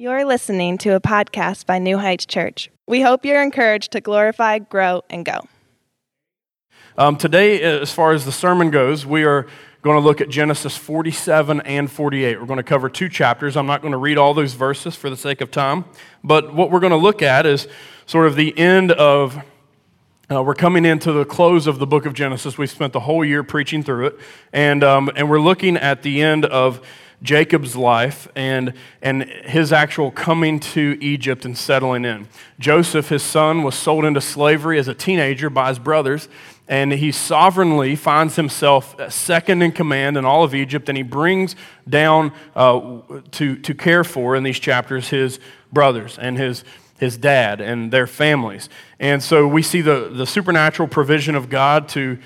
You're listening to a podcast by New Heights Church. We hope you're encouraged to glorify, grow, and go. Today, as far as the sermon goes, we are going to look at Genesis 47 and 48. We're going to cover two chapters. I'm not going to read all those verses for the sake of time, but what we're going to look at is sort of the end of, we're coming into the close of the book of Genesis. We've spent the whole year preaching through it, and we're looking at the end of Jacob's life and his actual coming to Egypt and settling in. Joseph, his son, was sold into slavery as a teenager by his brothers, and he sovereignly finds himself second in command in all of Egypt, and he brings down to care for, in these chapters, his brothers and his dad and their families. And so we see the supernatural provision of God to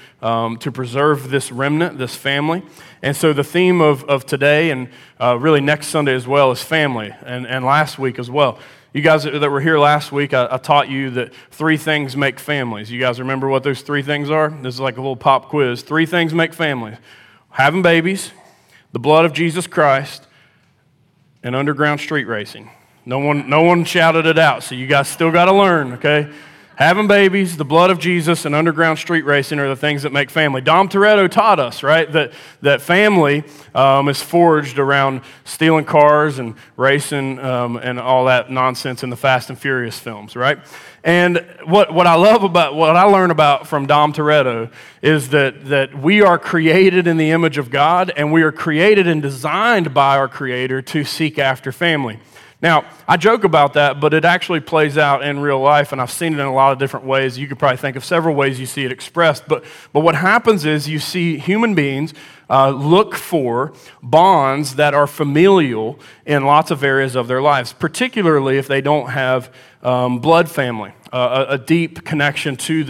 preserve this remnant, this family. And so the theme of today and really next Sunday as well is family, and last week as well. You guys that were here last week, I taught you that three things make families. You guys remember what those three things are? This is like a little pop quiz. Three things make families: having babies, the blood of Jesus Christ, and underground street racing. No one shouted it out, so you guys still got to learn, okay? Having babies, the blood of Jesus, and underground street racing are the things that make family. Dom Toretto taught us, right, that family is forged around stealing cars and racing and all that nonsense in the Fast and Furious films, right? And what I learned about from Dom Toretto is that we are created in the image of God, and we are created and designed by our Creator to seek after family. Now, I joke about that, but it actually plays out in real life, and I've seen it in a lot of different ways. You could probably think of several ways you see it expressed, but what happens is you see human beings look for bonds that are familial in lots of areas of their lives, particularly if they don't have blood family, a deep connection to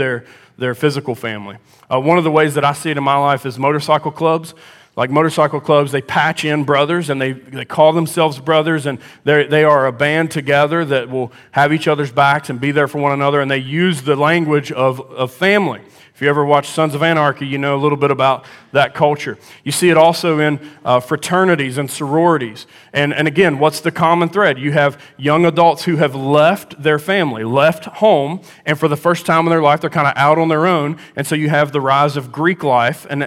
their physical family. One of the ways that I see it in my life is motorcycle clubs. Like motorcycle clubs, they patch in brothers, and they call themselves brothers, and they are a band together that will have each other's backs and be there for one another, and they use the language of family. If you ever watch Sons of Anarchy, you know a little bit about that culture. You see it also in fraternities and sororities. And again, what's the common thread? You have young adults who have left their family, left home, and for the first time in their life, they're kind of out on their own. And so you have the rise of Greek life and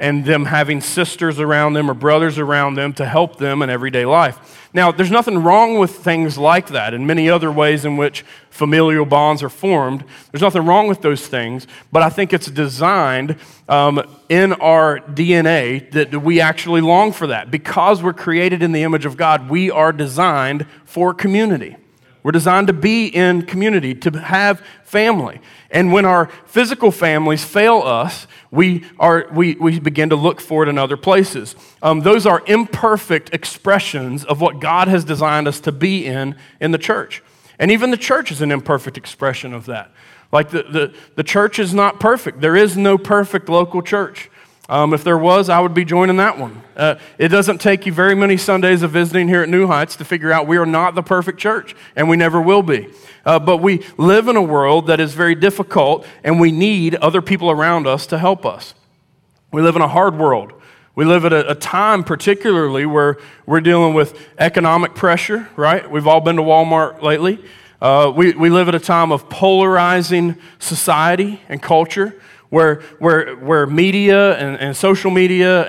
them having sisters around them or brothers around them to help them in everyday life. Now, there's nothing wrong with things like that and many other ways in which familial bonds are formed. There's nothing wrong with those things, but I think it's designed in our DNA that we actually long for that. Because we're created in the image of God, we are designed for community. We're designed to be in community, to have family. And when our physical families fail us, we begin to look for it in other places. Those are imperfect expressions of what God has designed us to be in the church. And even the church is an imperfect expression of that. Like the church is not perfect. There is no perfect local church. If there was, I would be joining that one. It doesn't take you very many Sundays of visiting here at New Heights to figure out we are not the perfect church, and we never will be. But we live in a world that is very difficult, and we need other people around us to help us. We live in a hard world. We live at a time particularly where we're dealing with economic pressure, right? We've all been to Walmart lately. We live at a time of polarizing society and culture, where media and social media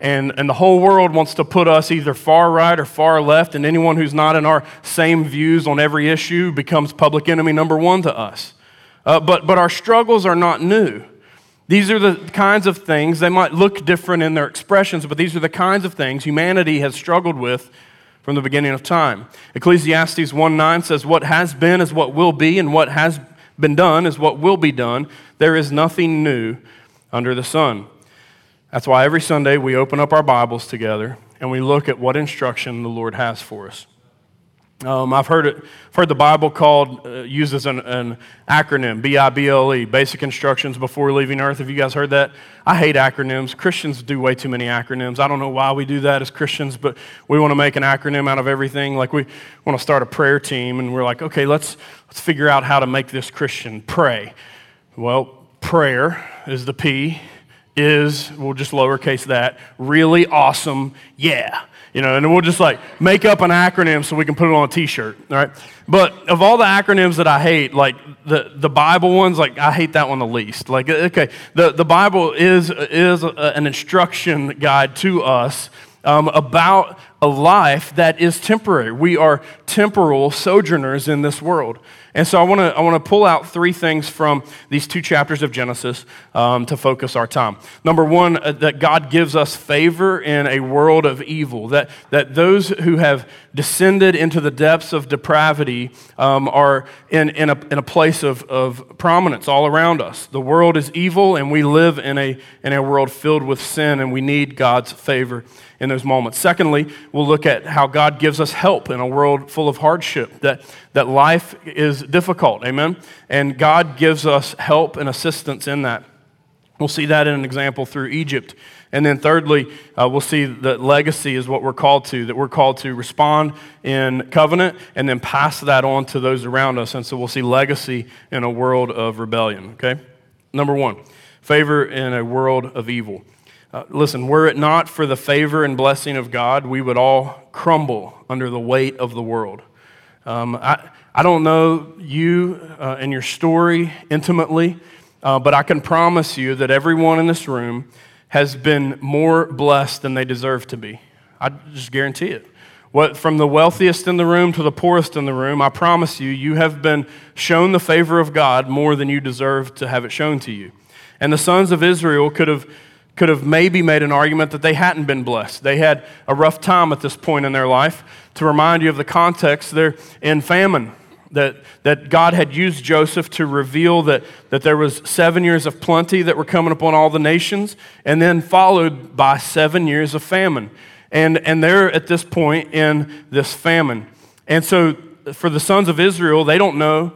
and the whole world wants to put us either far right or far left, and anyone who's not in our same views on every issue becomes public enemy number one to us. But our struggles are not new. These are the kinds of things, they might look different in their expressions, but these are the kinds of things humanity has struggled with from the beginning of time. Ecclesiastes 1:9 says, "What has been is what will be, and what has been done is what will be done. There is nothing new under the sun." That's why every Sunday we open up our Bibles together and we look at what instruction the Lord has for us. I've heard the Bible called, used as an acronym, BIBLE, Basic Instructions Before Leaving Earth. Have you guys heard that? I hate acronyms. Christians do way too many acronyms. I don't know why we do that as Christians, but we want to make an acronym out of everything. Like we want to start a prayer team, and we're like, okay, let's figure out how to make this Christian pray. Well, prayer is the P, we'll just lowercase that, really awesome, yeah. You know, and we'll just like make up an acronym so we can put it on a t-shirt, all right? But of all the acronyms that I hate, like the Bible ones, like I hate that one the least. Like, okay, the Bible is an instruction guide to us about a life that is temporary. We are temporal sojourners in this world. And so I want to pull out three things from these two chapters of Genesis to focus our time. Number one, that God gives us favor in a world of evil, that those who have descended into the depths of depravity are in a place of prominence all around us. The world is evil, and we live in a world filled with sin, and we need God's favor in those moments. Secondly, we'll look at how God gives us help in a world full of hardship, that life is difficult, amen? And God gives us help and assistance in that. We'll see that in an example through Egypt. And then thirdly, we'll see that legacy is what we're called to, that we're called to respond in covenant and then pass that on to those around us. And so we'll see legacy in a world of rebellion, okay? Number one, favor in a world of evil. Listen, were it not for the favor and blessing of God, we would all crumble under the weight of the world. I don't know you and your story intimately, but I can promise you that everyone in this room has been more blessed than they deserve to be. I just guarantee it. From the wealthiest in the room to the poorest in the room, I promise you, you have been shown the favor of God more than you deserve to have it shown to you. And the sons of Israel could have maybe made an argument that they hadn't been blessed. They had a rough time at this point in their life. To remind you of the context, they're in famine, that God had used Joseph to reveal that there was 7 years of plenty that were coming upon all the nations, and then followed by 7 years of famine. And they're at this point in this famine. And so for the sons of Israel, they don't know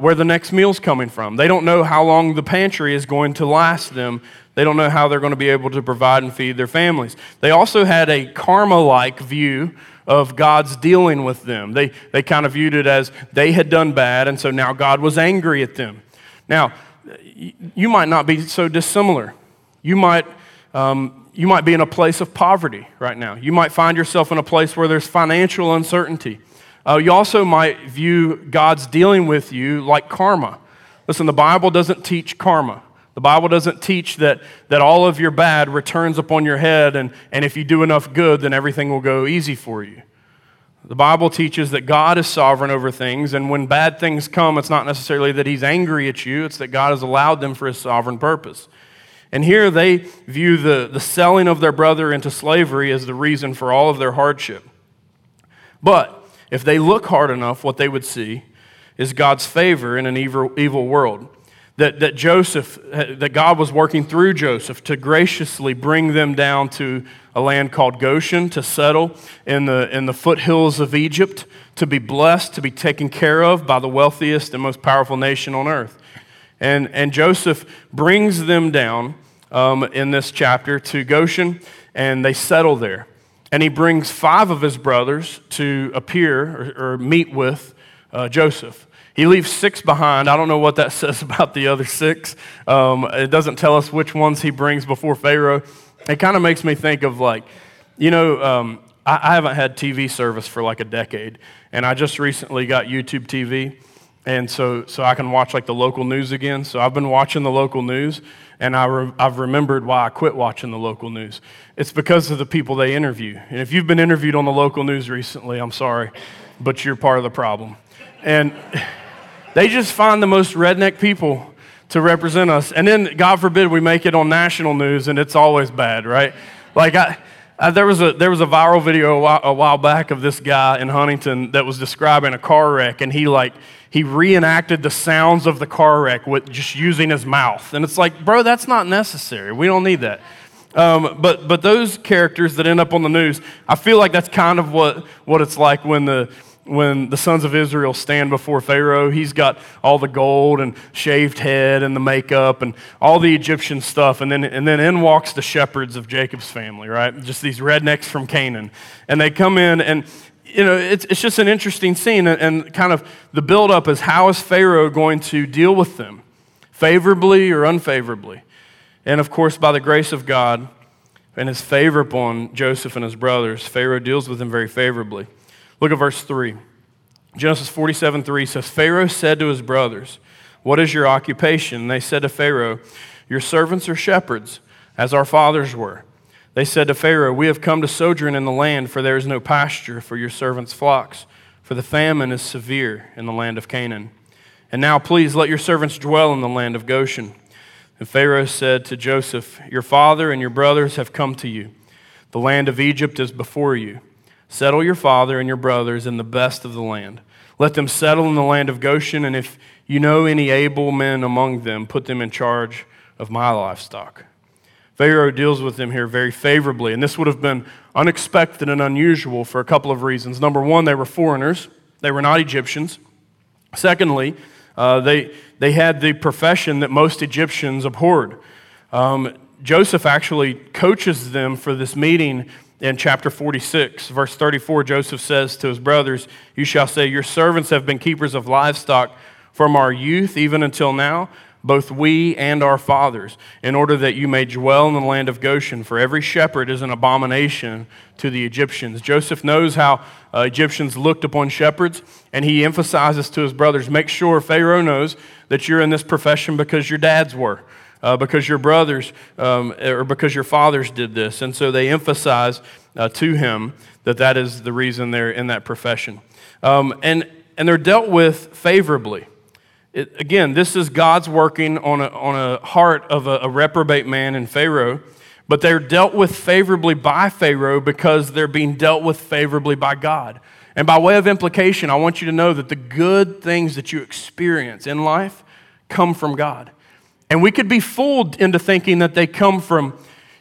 where the next meal's coming from. They don't know how long the pantry is going to last them. They don't know how they're going to be able to provide and feed their families. They also had a karma-like view of God's dealing with them. They kind of viewed it as they had done bad, and so now God was angry at them. Now, you might not be so dissimilar. You might be in a place of poverty right now. You might find yourself in a place where there's financial uncertainty. You also might view God's dealing with you like karma. Listen, the Bible doesn't teach karma. The Bible doesn't teach that all of your bad returns upon your head, and if you do enough good, then everything will go easy for you. The Bible teaches that God is sovereign over things, and when bad things come, it's not necessarily that he's angry at you, it's that God has allowed them for his sovereign purpose. And here they view the selling of their brother into slavery as the reason for all of their hardship. But if they look hard enough, what they would see is God's favor in an evil world. That God was working through Joseph to graciously bring them down to a land called Goshen to settle in the foothills of Egypt, to be blessed, to be taken care of by the wealthiest and most powerful nation on earth. And Joseph brings them down in this chapter to Goshen, and they settle there. And he brings five of his brothers to appear or meet with Joseph. He leaves six behind. I don't know what that says about the other six. It doesn't tell us which ones he brings before Pharaoh. It kind of makes me think of I haven't had TV service for like a decade, and I just recently got YouTube TV, and so I can watch like the local news again. So I've been watching the local news. And I've remembered why I quit watching the local news. It's because of the people they interview. And if you've been interviewed on the local news recently, I'm sorry, but you're part of the problem. And they just find the most redneck people to represent us. And then, God forbid, we make it on national news, and it's always bad, right? Like there was a viral video a while back of this guy in Huntington that was describing a car wreck, and he reenacted the sounds of the car wreck with just using his mouth. And it's like, bro, that's not necessary. We don't need that. But those characters that end up on the news, I feel like that's kind of what it's like when the sons of Israel stand before Pharaoh. He's got all the gold and shaved head and the makeup and all the Egyptian stuff. And then in walks the shepherds of Jacob's family, right? Just these rednecks from Canaan. And they come in, and you know, it's just an interesting scene, and kind of the buildup is, how is Pharaoh going to deal with them, favorably or unfavorably? And of course, by the grace of God, and his favor upon Joseph and his brothers, Pharaoh deals with them very favorably. Look at verse 3. Genesis 47:3 says, Pharaoh said to his brothers, "What is your occupation?" And they said to Pharaoh, "Your servants are shepherds, as our fathers were." They said to Pharaoh, "We have come to sojourn in the land, for there is no pasture for your servants' flocks, for the famine is severe in the land of Canaan. And now please let your servants dwell in the land of Goshen." And Pharaoh said to Joseph, "Your father and your brothers have come to you. The land of Egypt is before you. Settle your father and your brothers in the best of the land. Let them settle in the land of Goshen, and if you know any able men among them, put them in charge of my livestock." Pharaoh deals with them here very favorably, and this would have been unexpected and unusual for a couple of reasons. Number one, they were foreigners. They were not Egyptians. Secondly, they had the profession that most Egyptians abhorred. Joseph actually coaches them for this meeting in chapter 46, verse 34. Joseph says to his brothers, "You shall say, your servants have been keepers of livestock from our youth even until now, both we and our fathers, in order that you may dwell in the land of Goshen, for every shepherd is an abomination to the Egyptians." Joseph knows how Egyptians looked upon shepherds, and he emphasizes to his brothers, make sure Pharaoh knows that you're in this profession because your dads were, because your brothers, or because your fathers did this. And so they emphasize to him that that is the reason they're in that profession. And they're dealt with favorably. Again, this is God's working on a heart of a reprobate man in Pharaoh, but they're dealt with favorably by Pharaoh because they're being dealt with favorably by God. And by way of implication, I want you to know that the good things that you experience in life come from God. And we could be fooled into thinking that they come from,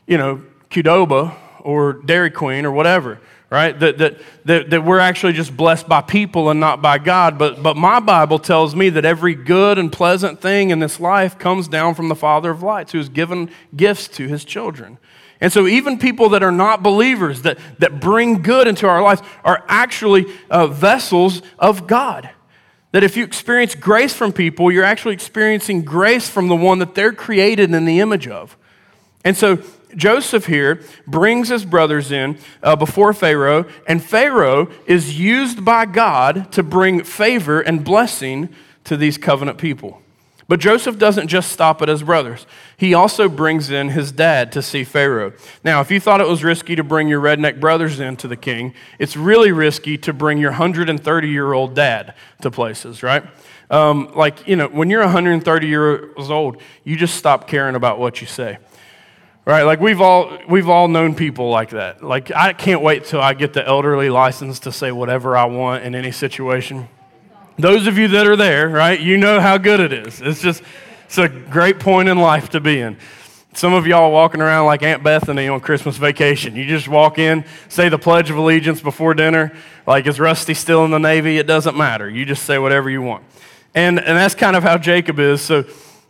Qdoba or Dairy Queen or whatever, right? That we're actually just blessed by people and not by God. But my Bible tells me that every good and pleasant thing in this life comes down from the Father of lights, who has given gifts to his children. And so even people that are not believers, that bring good into our lives, are actually vessels of God. That if you experience grace from people, you're actually experiencing grace from the one that they're created in the image of. And so Joseph here brings his brothers in before Pharaoh, and Pharaoh is used by God to bring favor and blessing to these covenant people. But Joseph doesn't just stop at his brothers. He also brings in his dad to see Pharaoh. Now, if you thought it was risky to bring your redneck brothers in to the king, it's really risky to bring your 130-year-old dad to places, right? When you're 130 years old, you just stop caring about what you say. Right, like we've all known people like that. Like, I can't wait till I get the elderly license to say whatever I want in any situation. Those of you that are there, right, you know how good it is. It's a great point in life to be in. Some of y'all walking around like Aunt Bethany on Christmas vacation. You just walk in, say the Pledge of Allegiance before dinner. Like, is Rusty still in the Navy? It doesn't matter. You just say whatever you want. And that's kind of how Jacob is. So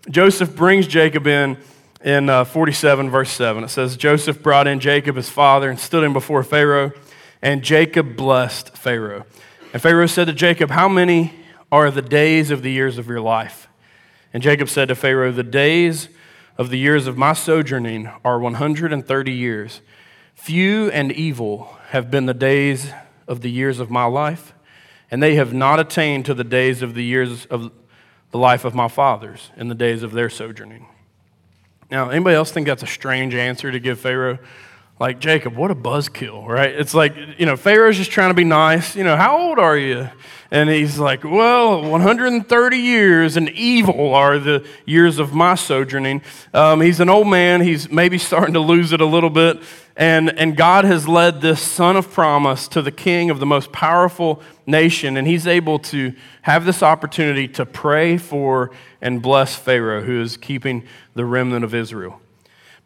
Joseph brings Jacob in. In 47, verse 7, it says, Joseph brought in Jacob, his father, and stood him before Pharaoh, and Jacob blessed Pharaoh. And Pharaoh said to Jacob, "How many are the days of the years of your life?" And Jacob said to Pharaoh, "The days of the years of my sojourning are 130 years. Few and evil have been the days of the years of my life, and they have not attained to the days of the years of the life of my fathers in the days of their sojourning." Now, anybody else think that's a strange answer to give Pharaoh? Like, Jacob, what a buzzkill, right? It's like, Pharaoh's just trying to be nice. How old are you? And he's like, well, 130 years and evil are the years of my sojourning. He's an old man. He's maybe starting to lose it a little bit. And God has led this son of promise to the king of the most powerful nation, and he's able to have this opportunity to pray for and bless Pharaoh, who is keeping the remnant of Israel.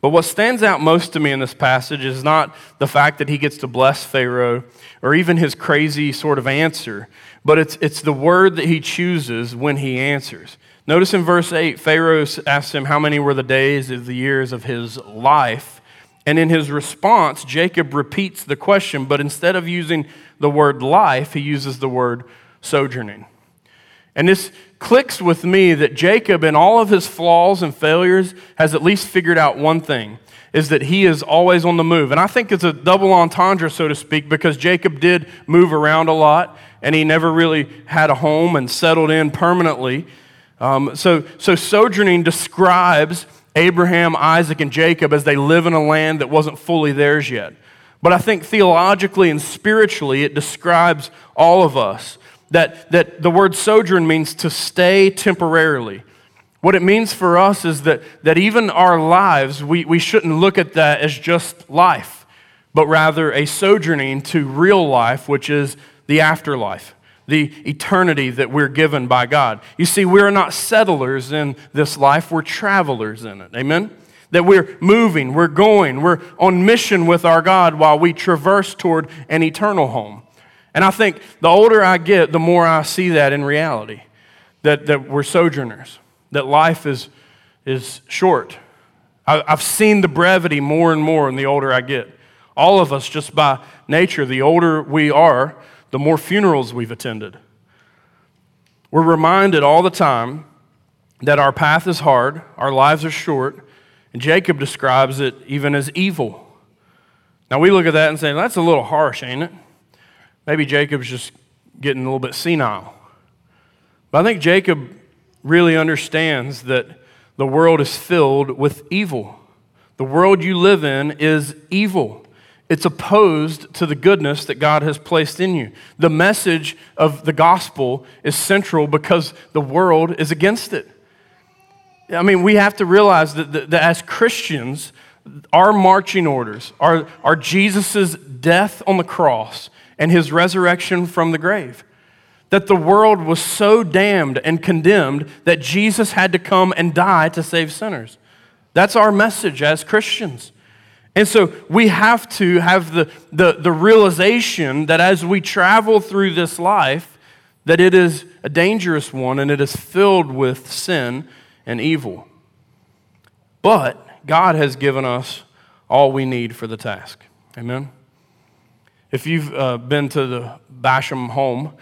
But what stands out most to me in this passage is not the fact that he gets to bless Pharaoh or even his crazy sort of answer, but it's the word that he chooses when he answers. Notice in verse 8, Pharaoh asks him how many were the days of the years of his life, and in his response, Jacob repeats the question, but instead of using the word life, he uses the word sojourning. And this clicks with me that Jacob, in all of his flaws and failures, has at least figured out one thing, is that he is always on the move. And I think it's a double entendre, so to speak, because Jacob did move around a lot, and he never really had a home and settled in permanently. So sojourning describes Abraham, Isaac, and Jacob as they live in a land that wasn't fully theirs yet. But I think theologically and spiritually, it describes all of us. That the word sojourn means to stay temporarily. What it means for us is that even our lives, we shouldn't look at that as just life, but rather a sojourning to real life, which is the afterlife, the eternity that we're given by God. You see, we're not settlers in this life, we're travelers in it, amen? That we're moving, we're going, we're on mission with our God while we traverse toward an eternal home. And I think the older I get, the more I see that in reality, that we're sojourners, that life is short. I've seen the brevity more and more the older I get. All of us, just by nature, the older we are, the more funerals we've attended. We're reminded all the time that our path is hard, our lives are short, and Jacob describes it even as evil. Now we look at that and say, that's a little harsh, ain't it? Maybe Jacob's just getting a little bit senile. But I think Jacob really understands that the world is filled with evil. The world you live in is evil. It's opposed to the goodness that God has placed in you. The message of the gospel is central because the world is against it. I mean, we have to realize that as Christians, our marching orders are Jesus' death on the cross and his resurrection from the grave. That the world was so damned and condemned that Jesus had to come and die to save sinners. That's our message as Christians. And so we have to have the realization that as we travel through this life, that it is a dangerous one and it is filled with sin and evil. But God has given us all we need for the task. Amen? If you've been to the Basham home,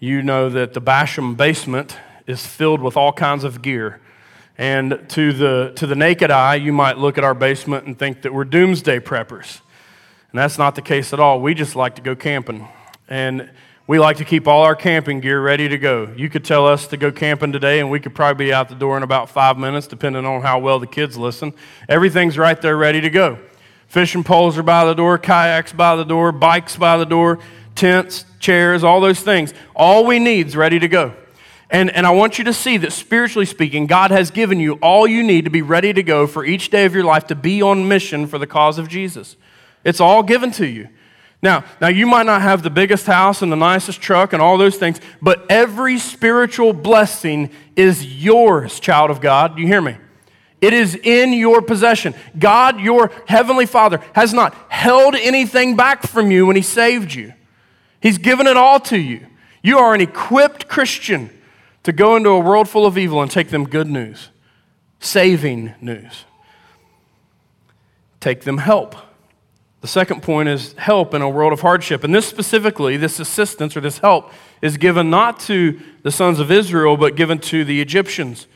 you know that the Basham basement is filled with all kinds of gear. And to the naked eye, you might look at our basement and think that we're doomsday preppers. And that's not the case at all. We just like to go camping. And we like to keep all our camping gear ready to go. You could tell us to go camping today, and we could probably be out the door in about 5 minutes, depending on how well the kids listen. Everything's right there ready to go. Fishing poles are by the door, kayaks by the door, bikes by the door, tents, chairs, all those things. All we need is ready to go. And I want you to see that spiritually speaking, God has given you all you need to be ready to go for each day of your life to be on mission for the cause of Jesus. It's all given to you. Now you might not have the biggest house and the nicest truck and all those things, but every spiritual blessing is yours, child of God. Do you hear me? It is in your possession. God, your heavenly Father, has not held anything back from you when he saved you. He's given it all to you. You are an equipped Christian to go into a world full of evil and take them good news, saving news. Take them help. The second point is help in a world of hardship. And this specifically, this assistance or this help is given not to the sons of Israel, but given to the Egyptians.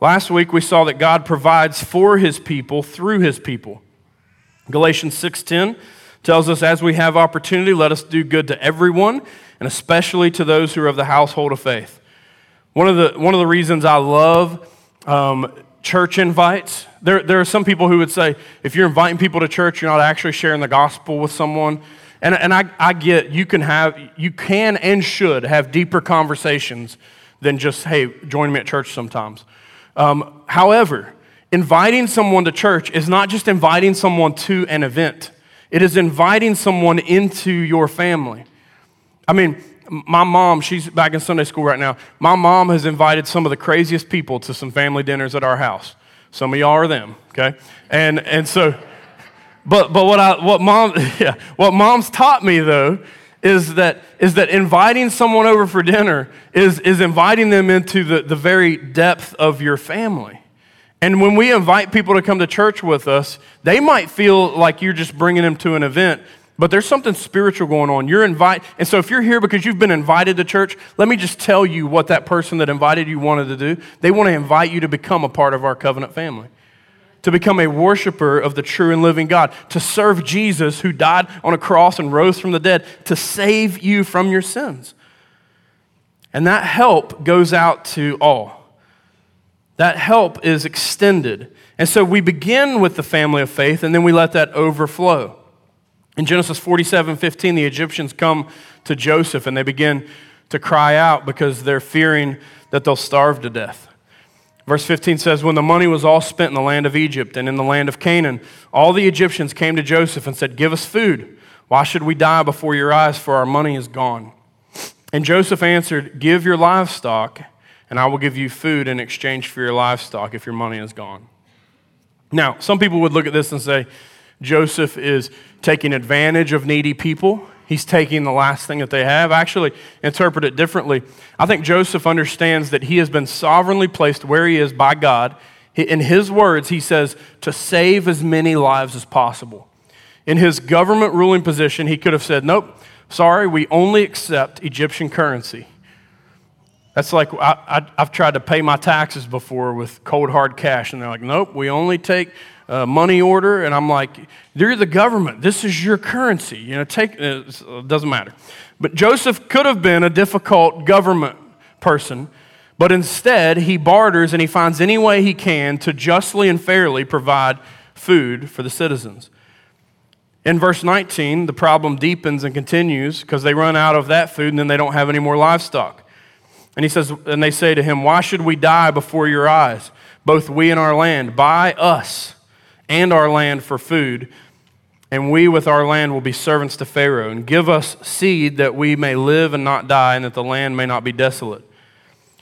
Last week, we saw that God provides for his people through his people. Galatians 6:10 tells us, as we have opportunity, let us do good to everyone, and especially to those who are of the household of faith. One of the reasons I love church invites, there are some people who would say, if you're inviting people to church, you're not actually sharing the gospel with someone. And I get you can and should have deeper conversations than just, hey, join me at church sometimes. However, inviting someone to church is not just inviting someone to an event. It is inviting someone into your family. I mean, my mom, she's back in Sunday school right now. My mom has invited some of the craziest people to some family dinners at our house. Some of y'all are them, okay? And so, but what mom's taught me though is that inviting someone over for dinner is inviting them into the very depth of your family. And when we invite people to come to church with us, they might feel like you're just bringing them to an event, But there's something spiritual going on. You're invited. And so if you're here because you've been invited to church, let me just tell you what that person that invited you wanted to do. They want to invite you to become a part of our covenant family, to become a worshiper of the true and living God, to serve Jesus who died on a cross and rose from the dead, to save you from your sins. And that help goes out to all. That help is extended. And so we begin with the family of faith, and then we let that overflow. In Genesis 47:15, the Egyptians come to Joseph and they begin to cry out because they're fearing that they'll starve to death. Verse 15 says, when the money was all spent in the land of Egypt and in the land of Canaan, all the Egyptians came to Joseph and said, give us food. Why should we die before your eyes, for our money is gone? And Joseph answered, give your livestock and I will give you food in exchange for your livestock if your money is gone. Now, some people would look at this and say, Joseph is taking advantage of needy people. He's taking the last thing that they have. I actually interpret it differently. I think Joseph understands that he has been sovereignly placed where he is by God. In his words, he says, to save as many lives as possible. In his government ruling position, he could have said, nope, sorry, we only accept Egyptian currency. That's like, I've tried to pay my taxes before with cold, hard cash, and they're like, nope, we only take money order, and I'm like, you're the government. This is your currency. You know, take it, doesn't matter. But Joseph could have been a difficult government person, but instead he barters and he finds any way he can to justly and fairly provide food for the citizens. In verse 19, the problem deepens and continues because they run out of that food and then they don't have any more livestock. And he says, and they say to him, why should we die before your eyes, both we and our land? Buy us and our land for food, and we with our land will be servants to Pharaoh, and give us seed that we may live and not die, and that the land may not be desolate.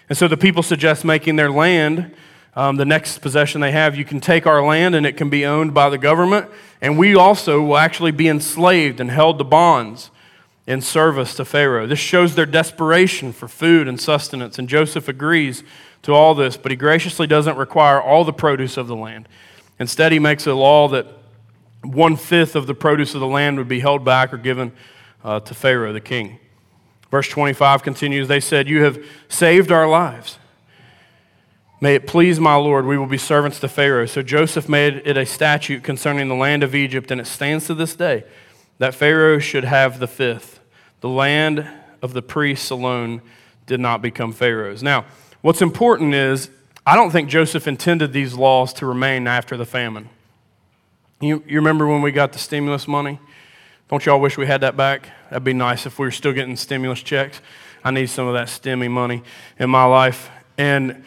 And so the people suggest making their land, the next possession they have, you can take our land and it can be owned by the government, and we also will actually be enslaved and held to bonds in service to Pharaoh. This shows their desperation for food and sustenance, and Joseph agrees to all this, but he graciously doesn't require all the produce of the land. Instead, he makes a law that 1/5 of the produce of the land would be held back or given to Pharaoh, the king. Verse 25 continues, they said, you have saved our lives. May it please my Lord, we will be servants to Pharaoh. So Joseph made it a statute concerning the land of Egypt, and it stands to this day, that Pharaoh should have the fifth. The land of the priests alone did not become Pharaoh's. Now, what's important is, I don't think Joseph intended these laws to remain after the famine. You remember when we got the stimulus money? Don't y'all wish we had that back? That'd be nice if we were still getting stimulus checks. I need some of that stimmy money in my life. And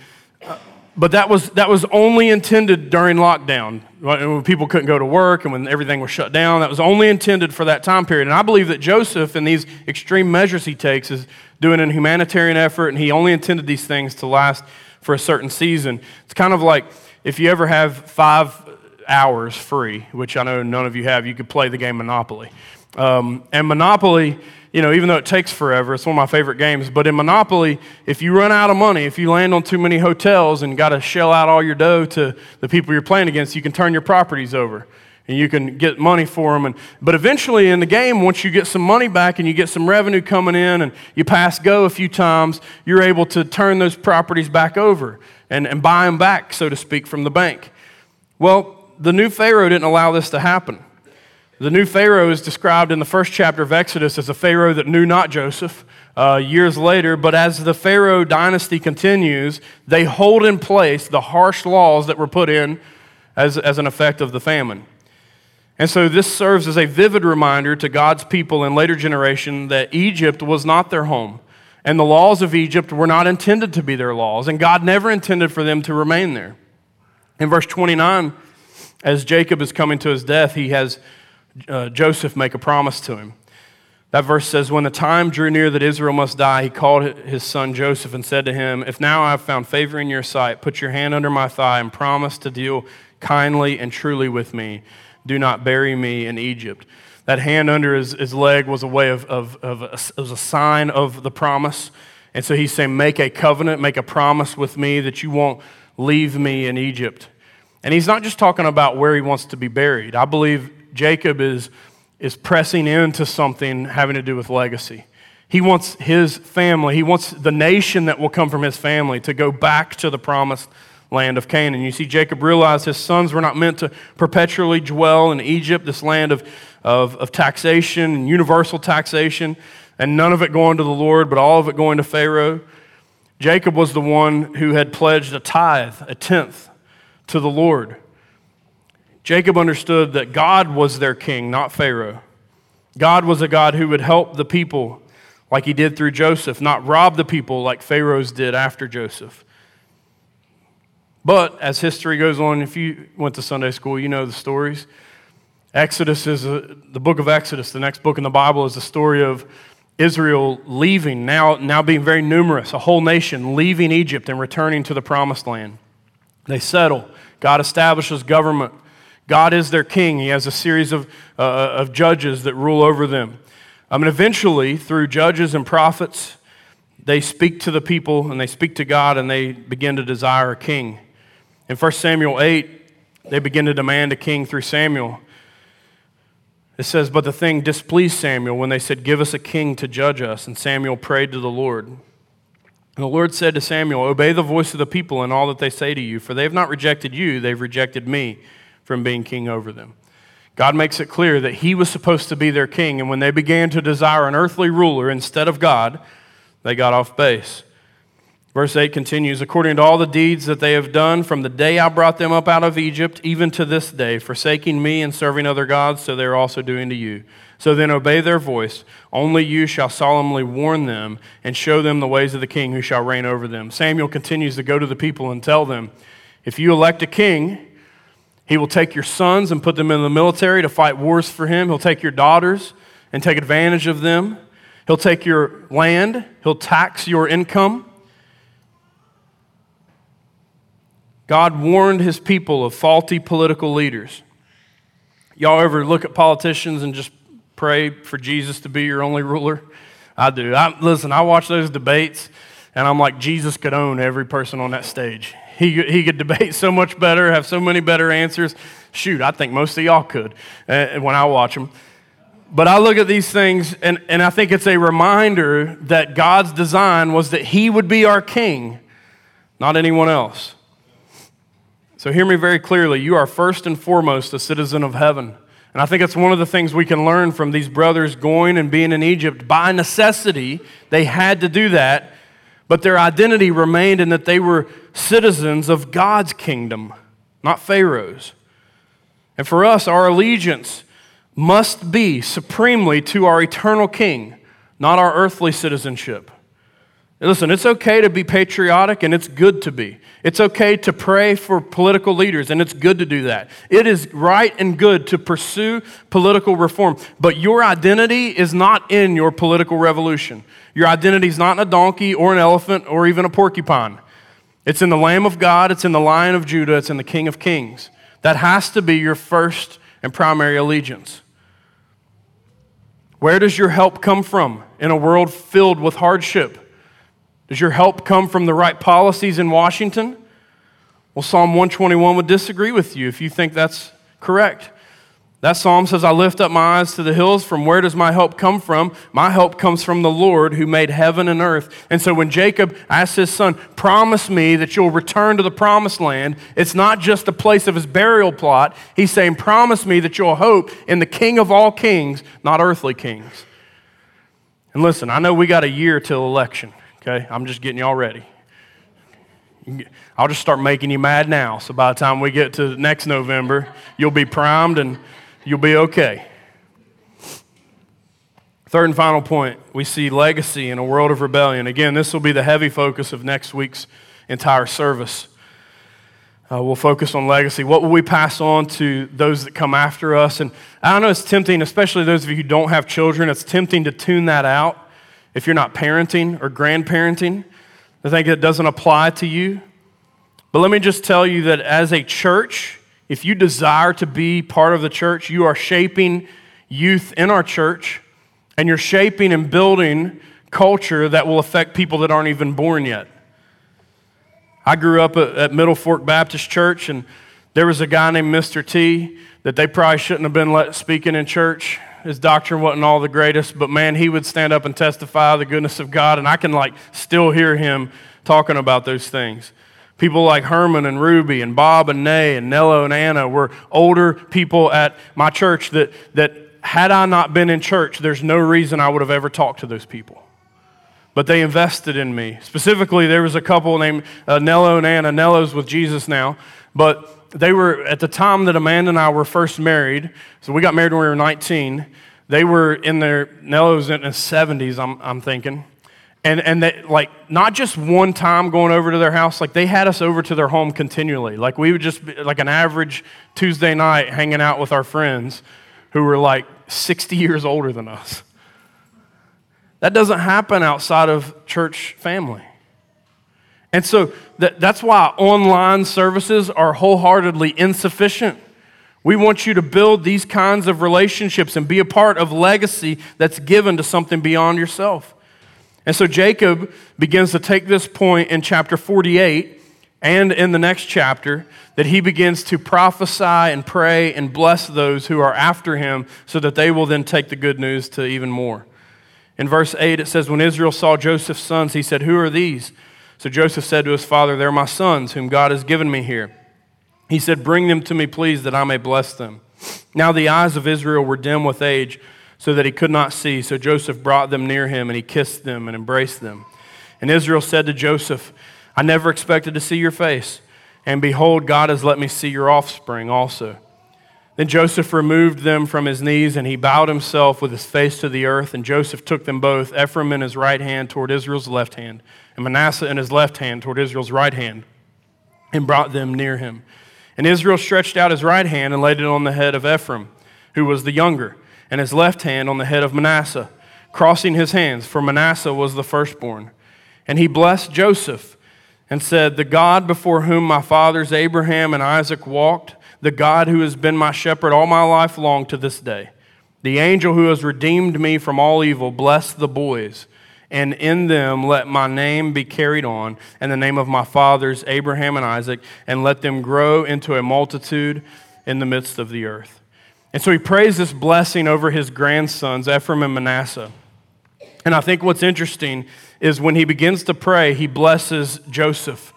but that was only intended during lockdown, when people couldn't go to work and when everything was shut down. That was only intended for that time period. And I believe that Joseph and these extreme measures he takes is doing a humanitarian effort, and he only intended these things to last for a certain season. It's kind of like if you ever have 5 hours free, which I know none of you have, you could play the game Monopoly. And Monopoly, you know, even though it takes forever, it's one of my favorite games, but in Monopoly, if you run out of money, if you land on too many hotels and got to shell out all your dough to the people you're playing against, you can turn your properties over and you can get money for them. But eventually in the game, once you get some money back and you get some revenue coming in and you pass go a few times, you're able to turn those properties back over and buy them back, so to speak, from the bank. Well, the new Pharaoh didn't allow this to happen. The new Pharaoh is described in the first chapter of Exodus as a Pharaoh that knew not Joseph years later, but as the Pharaoh dynasty continues, they hold in place the harsh laws that were put in as an effect of the famine. And so this serves as a vivid reminder to God's people in later generation that Egypt was not their home, and the laws of Egypt were not intended to be their laws, and God never intended for them to remain there. In verse 29, as Jacob is coming to his death, he has Joseph make a promise to him. That verse says, when the time drew near that Israel must die, he called his son Joseph and said to him, if now I have found favor in your sight, put your hand under my thigh and promise to deal kindly and truly with me. Do not bury me in Egypt. That hand under his leg was a way was a sign of the promise. And so he's saying, make a covenant, make a promise with me that you won't leave me in Egypt. And he's not just talking about where he wants to be buried. I believe Jacob is is pressing into something having to do with legacy. He wants his family, he wants the nation that will come from his family to go back to the promised land of Canaan. You see, Jacob realized his sons were not meant to perpetually dwell in Egypt, this land of taxation and universal taxation, and none of it going to the Lord, but all of it going to Pharaoh. Jacob was the one who had pledged a tithe, a tenth, to the Lord. Jacob understood that God was their king, not Pharaoh. God was a God who would help the people like he did through Joseph, not rob the people like Pharaoh's did after Joseph. But as history goes on, if you went to Sunday school, you know the stories. Exodus is the book of Exodus, the next book in the Bible, is the story of Israel leaving, now being very numerous, a whole nation leaving Egypt and returning to the promised land. They settle. God establishes government. God is their king. He has a series of judges that rule over them. And eventually, through judges and prophets, they speak to the people and they speak to God and they begin to desire a king. In 1 Samuel 8, they begin to demand a king through Samuel. It says, but the thing displeased Samuel when they said, give us a king to judge us. And Samuel prayed to the Lord. And the Lord said to Samuel, obey the voice of the people in all that they say to you, for they have not rejected you, they've rejected me from being king over them. God makes it clear that he was supposed to be their king, and when they began to desire an earthly ruler instead of God, they got off base. Verse 8 continues, according to all the deeds that they have done from the day I brought them up out of Egypt, even to this day, forsaking me and serving other gods, so they are also doing to you. So then obey their voice. Only you shall solemnly warn them and show them the ways of the king who shall reign over them. Samuel continues to go to the people and tell them, if you elect a king, he will take your sons and put them in the military to fight wars for him. He'll take your daughters and take advantage of them. He'll take your land. He'll tax your income. God warned his people of faulty political leaders. Y'all ever look at politicians and just pray for Jesus to be your only ruler? I do. Listen, I watch those debates, and I'm like, Jesus could own every person on that stage. He could debate so much better, have so many better answers. Shoot, I think most of y'all could when I watch them. But I look at these things, and I think it's a reminder that God's design was that he would be our king, not anyone else. So hear me very clearly. You are first and foremost a citizen of heaven. And I think it's one of the things we can learn from these brothers going and being in Egypt. By necessity, they had to do that, but their identity remained in that they were citizens of God's kingdom, not Pharaoh's. And for us, our allegiance must be supremely to our eternal king, not our earthly citizenship. Listen, it's okay to be patriotic, and it's good to be. It's okay to pray for political leaders, and it's good to do that. It is right and good to pursue political reform, but your identity is not in your political revolution. Your identity is not in a donkey or an elephant or even a porcupine. It's in the Lamb of God. It's in the Lion of Judah. It's in the King of Kings. That has to be your first and primary allegiance. Where does your help come from in a world filled with hardship? Does your help come from the right policies in Washington? Well, Psalm 121 would disagree with you if you think that's correct. That psalm says, I lift up my eyes to the hills. From where does my help come from? My help comes from the Lord who made heaven and earth. And so when Jacob asked his son, promise me that you'll return to the promised land, it's not just the place of his burial plot. He's saying, promise me that you'll hope in the King of all kings, not earthly kings. And listen, I know we got a year till election. Okay, I'm just getting y'all ready. I'll just start making you mad now, so by the time we get to next November, you'll be primed and you'll be okay. Third and final point, we see legacy in a world of rebellion. Again, this will be the heavy focus of next week's entire service. We'll focus on legacy. What will we pass on to those that come after us? And I know it's tempting, especially those of you who don't have children, it's tempting to tune that out. If you're not parenting or grandparenting, I think it doesn't apply to you. But let me just tell you that as a church, if you desire to be part of the church, you are shaping youth in our church, and you're shaping and building culture that will affect people that aren't even born yet. I grew up at Middle Fork Baptist Church, and there was a guy named Mr. T that they probably shouldn't have been let speaking in church. His doctrine wasn't all the greatest, but man, he would stand up and testify the goodness of God, and I can still hear him talking about those things. People like Herman and Ruby and Bob and Nay and Nello and Anna were older people at my church that had I not been in church, there's no reason I would have ever talked to those people. But they invested in me. Specifically, there was a couple named Nello and Anna. Nello's with Jesus now, but they were, at the time that Amanda and I were first married, so we got married when we were 19, they were in their, Nello's in his 70s, I'm thinking, and they, not just one time going over to their house, they had us over to their home continually. We would just be, an average Tuesday night hanging out with our friends who were 60 years older than us. That doesn't happen outside of church family. And so that's why online services are wholeheartedly insufficient. We want you to build these kinds of relationships and be a part of legacy that's given to something beyond yourself. And so Jacob begins to take this point in chapter 48 and in the next chapter that he begins to prophesy and pray and bless those who are after him so that they will then take the good news to even more. In verse 8, it says, when Israel saw Joseph's sons, he said, who are these? So Joseph said to his father, they're my sons, whom God has given me here. He said, bring them to me, please, that I may bless them. Now the eyes of Israel were dim with age, so that he could not see. So Joseph brought them near him, and he kissed them and embraced them. And Israel said to Joseph, I never expected to see your face, and behold, God has let me see your offspring also. Then Joseph removed them from his knees, and he bowed himself with his face to the earth, and Joseph took them both, Ephraim in his right hand toward Israel's left hand, and Manasseh in his left hand toward Israel's right hand, and brought them near him. And Israel stretched out his right hand and laid it on the head of Ephraim, who was the younger, and his left hand on the head of Manasseh, crossing his hands, for Manasseh was the firstborn. And he blessed Joseph and said, the God before whom my fathers Abraham and Isaac walked, the God who has been my shepherd all my life long to this day. The angel who has redeemed me from all evil, bless the boys, and in them let my name be carried on, and the name of my fathers Abraham and Isaac, and let them grow into a multitude in the midst of the earth. And so he prays this blessing over his grandsons, Ephraim and Manasseh. And I think what's interesting is when he begins to pray, he blesses Joseph.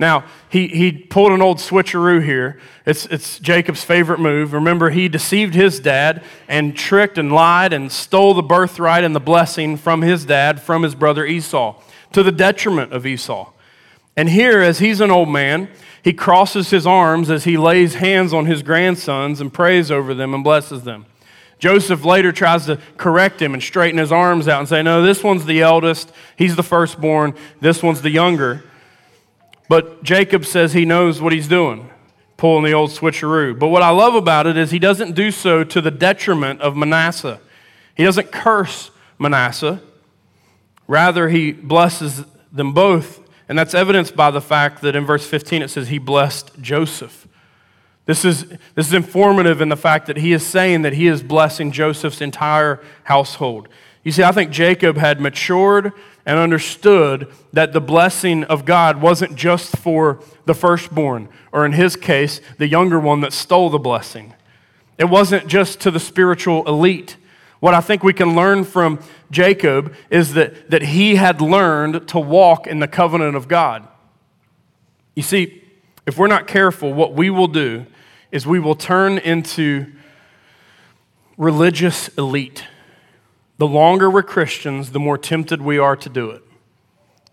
Now, he pulled an old switcheroo here. It's Jacob's favorite move. Remember, he deceived his dad and tricked and lied and stole the birthright and the blessing from his dad, from his brother Esau, to the detriment of Esau. And here, as he's an old man, he crosses his arms as he lays hands on his grandsons and prays over them and blesses them. Joseph later tries to correct him and straighten his arms out and say, no, this one's the eldest, he's the firstborn, this one's the younger. But Jacob says he knows what he's doing, pulling the old switcheroo. But what I love about it is he doesn't do so to the detriment of Manasseh. He doesn't curse Manasseh. Rather, he blesses them both. And that's evidenced by the fact that in verse 15 it says he blessed Joseph. This is informative in the fact that he is saying that he is blessing Joseph's entire household. You see, I think Jacob had matured and understood that the blessing of God wasn't just for the firstborn, or in his case, the younger one that stole the blessing. It wasn't just to the spiritual elite. What I think we can learn from Jacob is that he had learned to walk in the covenant of God. You see, if we're not careful, what we will do is we will turn into religious elite. The longer we're Christians, the more tempted we are to do it.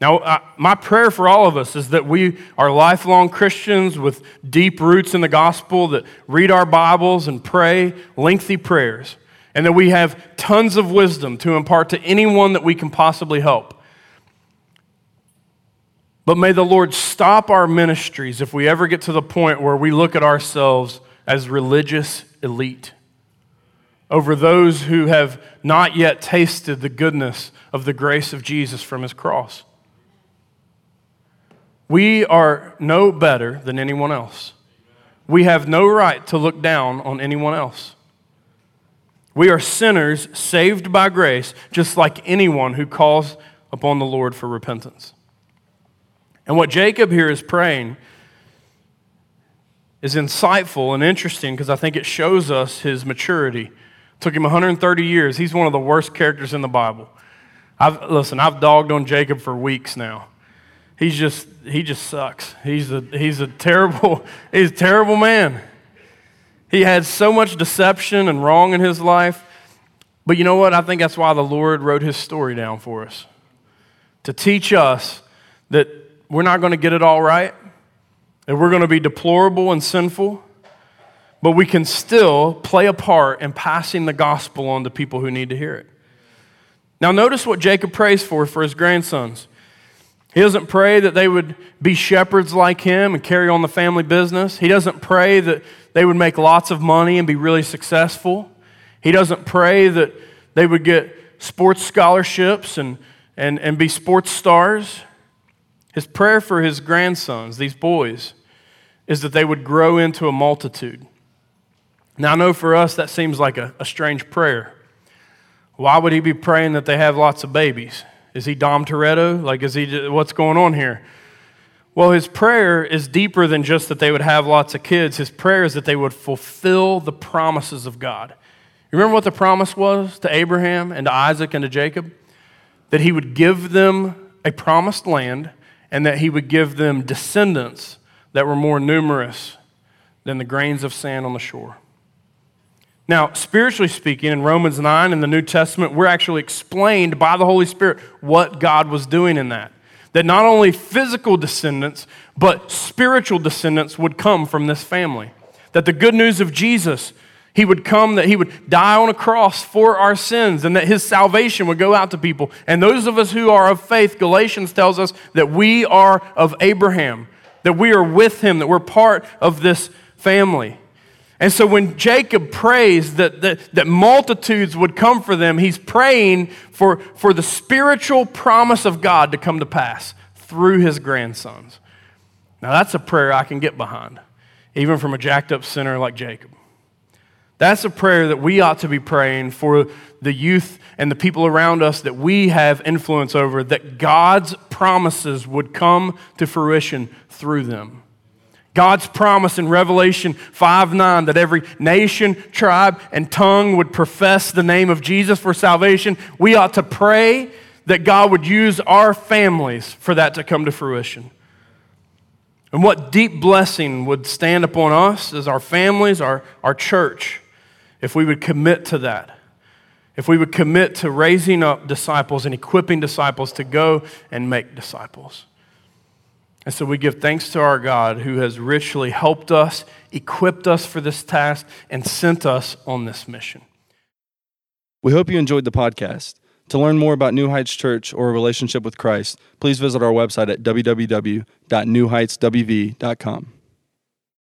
Now, my prayer for all of us is that we are lifelong Christians with deep roots in the gospel that read our Bibles and pray lengthy prayers, and that we have tons of wisdom to impart to anyone that we can possibly help. But may the Lord stop our ministries if we ever get to the point where we look at ourselves as religious elite, over those who have not yet tasted the goodness of the grace of Jesus from his cross. We are no better than anyone else. We have no right to look down on anyone else. We are sinners saved by grace, just like anyone who calls upon the Lord for repentance. And what Jacob here is praying is insightful and interesting because I think it shows us his maturity. Took him 130 years. He's one of the worst characters in the Bible. I've dogged on Jacob for weeks now. He just sucks. He's a terrible man. He had so much deception and wrong in his life. But you know what? I think that's why the Lord wrote his story down for us. To teach us that we're not going to get it all right, that we're going to be deplorable and sinful, but we can still play a part in passing the gospel on to people who need to hear it. Now notice what Jacob prays for his grandsons. He doesn't pray that they would be shepherds like him and carry on the family business. He doesn't pray that they would make lots of money and be really successful. He doesn't pray that they would get sports scholarships and be sports stars. His prayer for his grandsons, these boys, is that they would grow into a multitude. Now, I know for us that seems like a strange prayer. Why would he be praying that they have lots of babies? Is he Dom Toretto? What's going on here? Well, his prayer is deeper than just that they would have lots of kids. His prayer is that they would fulfill the promises of God. You remember what the promise was to Abraham and to Isaac and to Jacob? That he would give them a promised land and that he would give them descendants that were more numerous than the grains of sand on the shore. Now, spiritually speaking, in Romans 9 in the New Testament, we're actually explained by the Holy Spirit what God was doing in that. That not only physical descendants, but spiritual descendants would come from this family. That the good news of Jesus, he would come, that he would die on a cross for our sins, and that his salvation would go out to people. And those of us who are of faith, Galatians tells us that we are of Abraham, that we are with him, that we're part of this family. And so when Jacob prays that multitudes would come for them, he's praying for the spiritual promise of God to come to pass through his grandsons. Now that's a prayer I can get behind, even from a jacked up sinner like Jacob. That's a prayer that we ought to be praying for the youth and the people around us that we have influence over, that God's promises would come to fruition through them. God's promise in Revelation 5:9 that every nation, tribe, and tongue would profess the name of Jesus for salvation, we ought to pray that God would use our families for that to come to fruition. And what deep blessing would stand upon us as our families, our church, if we would commit to that, if we would commit to raising up disciples and equipping disciples to go and make disciples. And so we give thanks to our God who has richly helped us, equipped us for this task, and sent us on this mission. We hope you enjoyed the podcast. To learn more about New Heights Church or a relationship with Christ, please visit our website at www.newheightswv.com.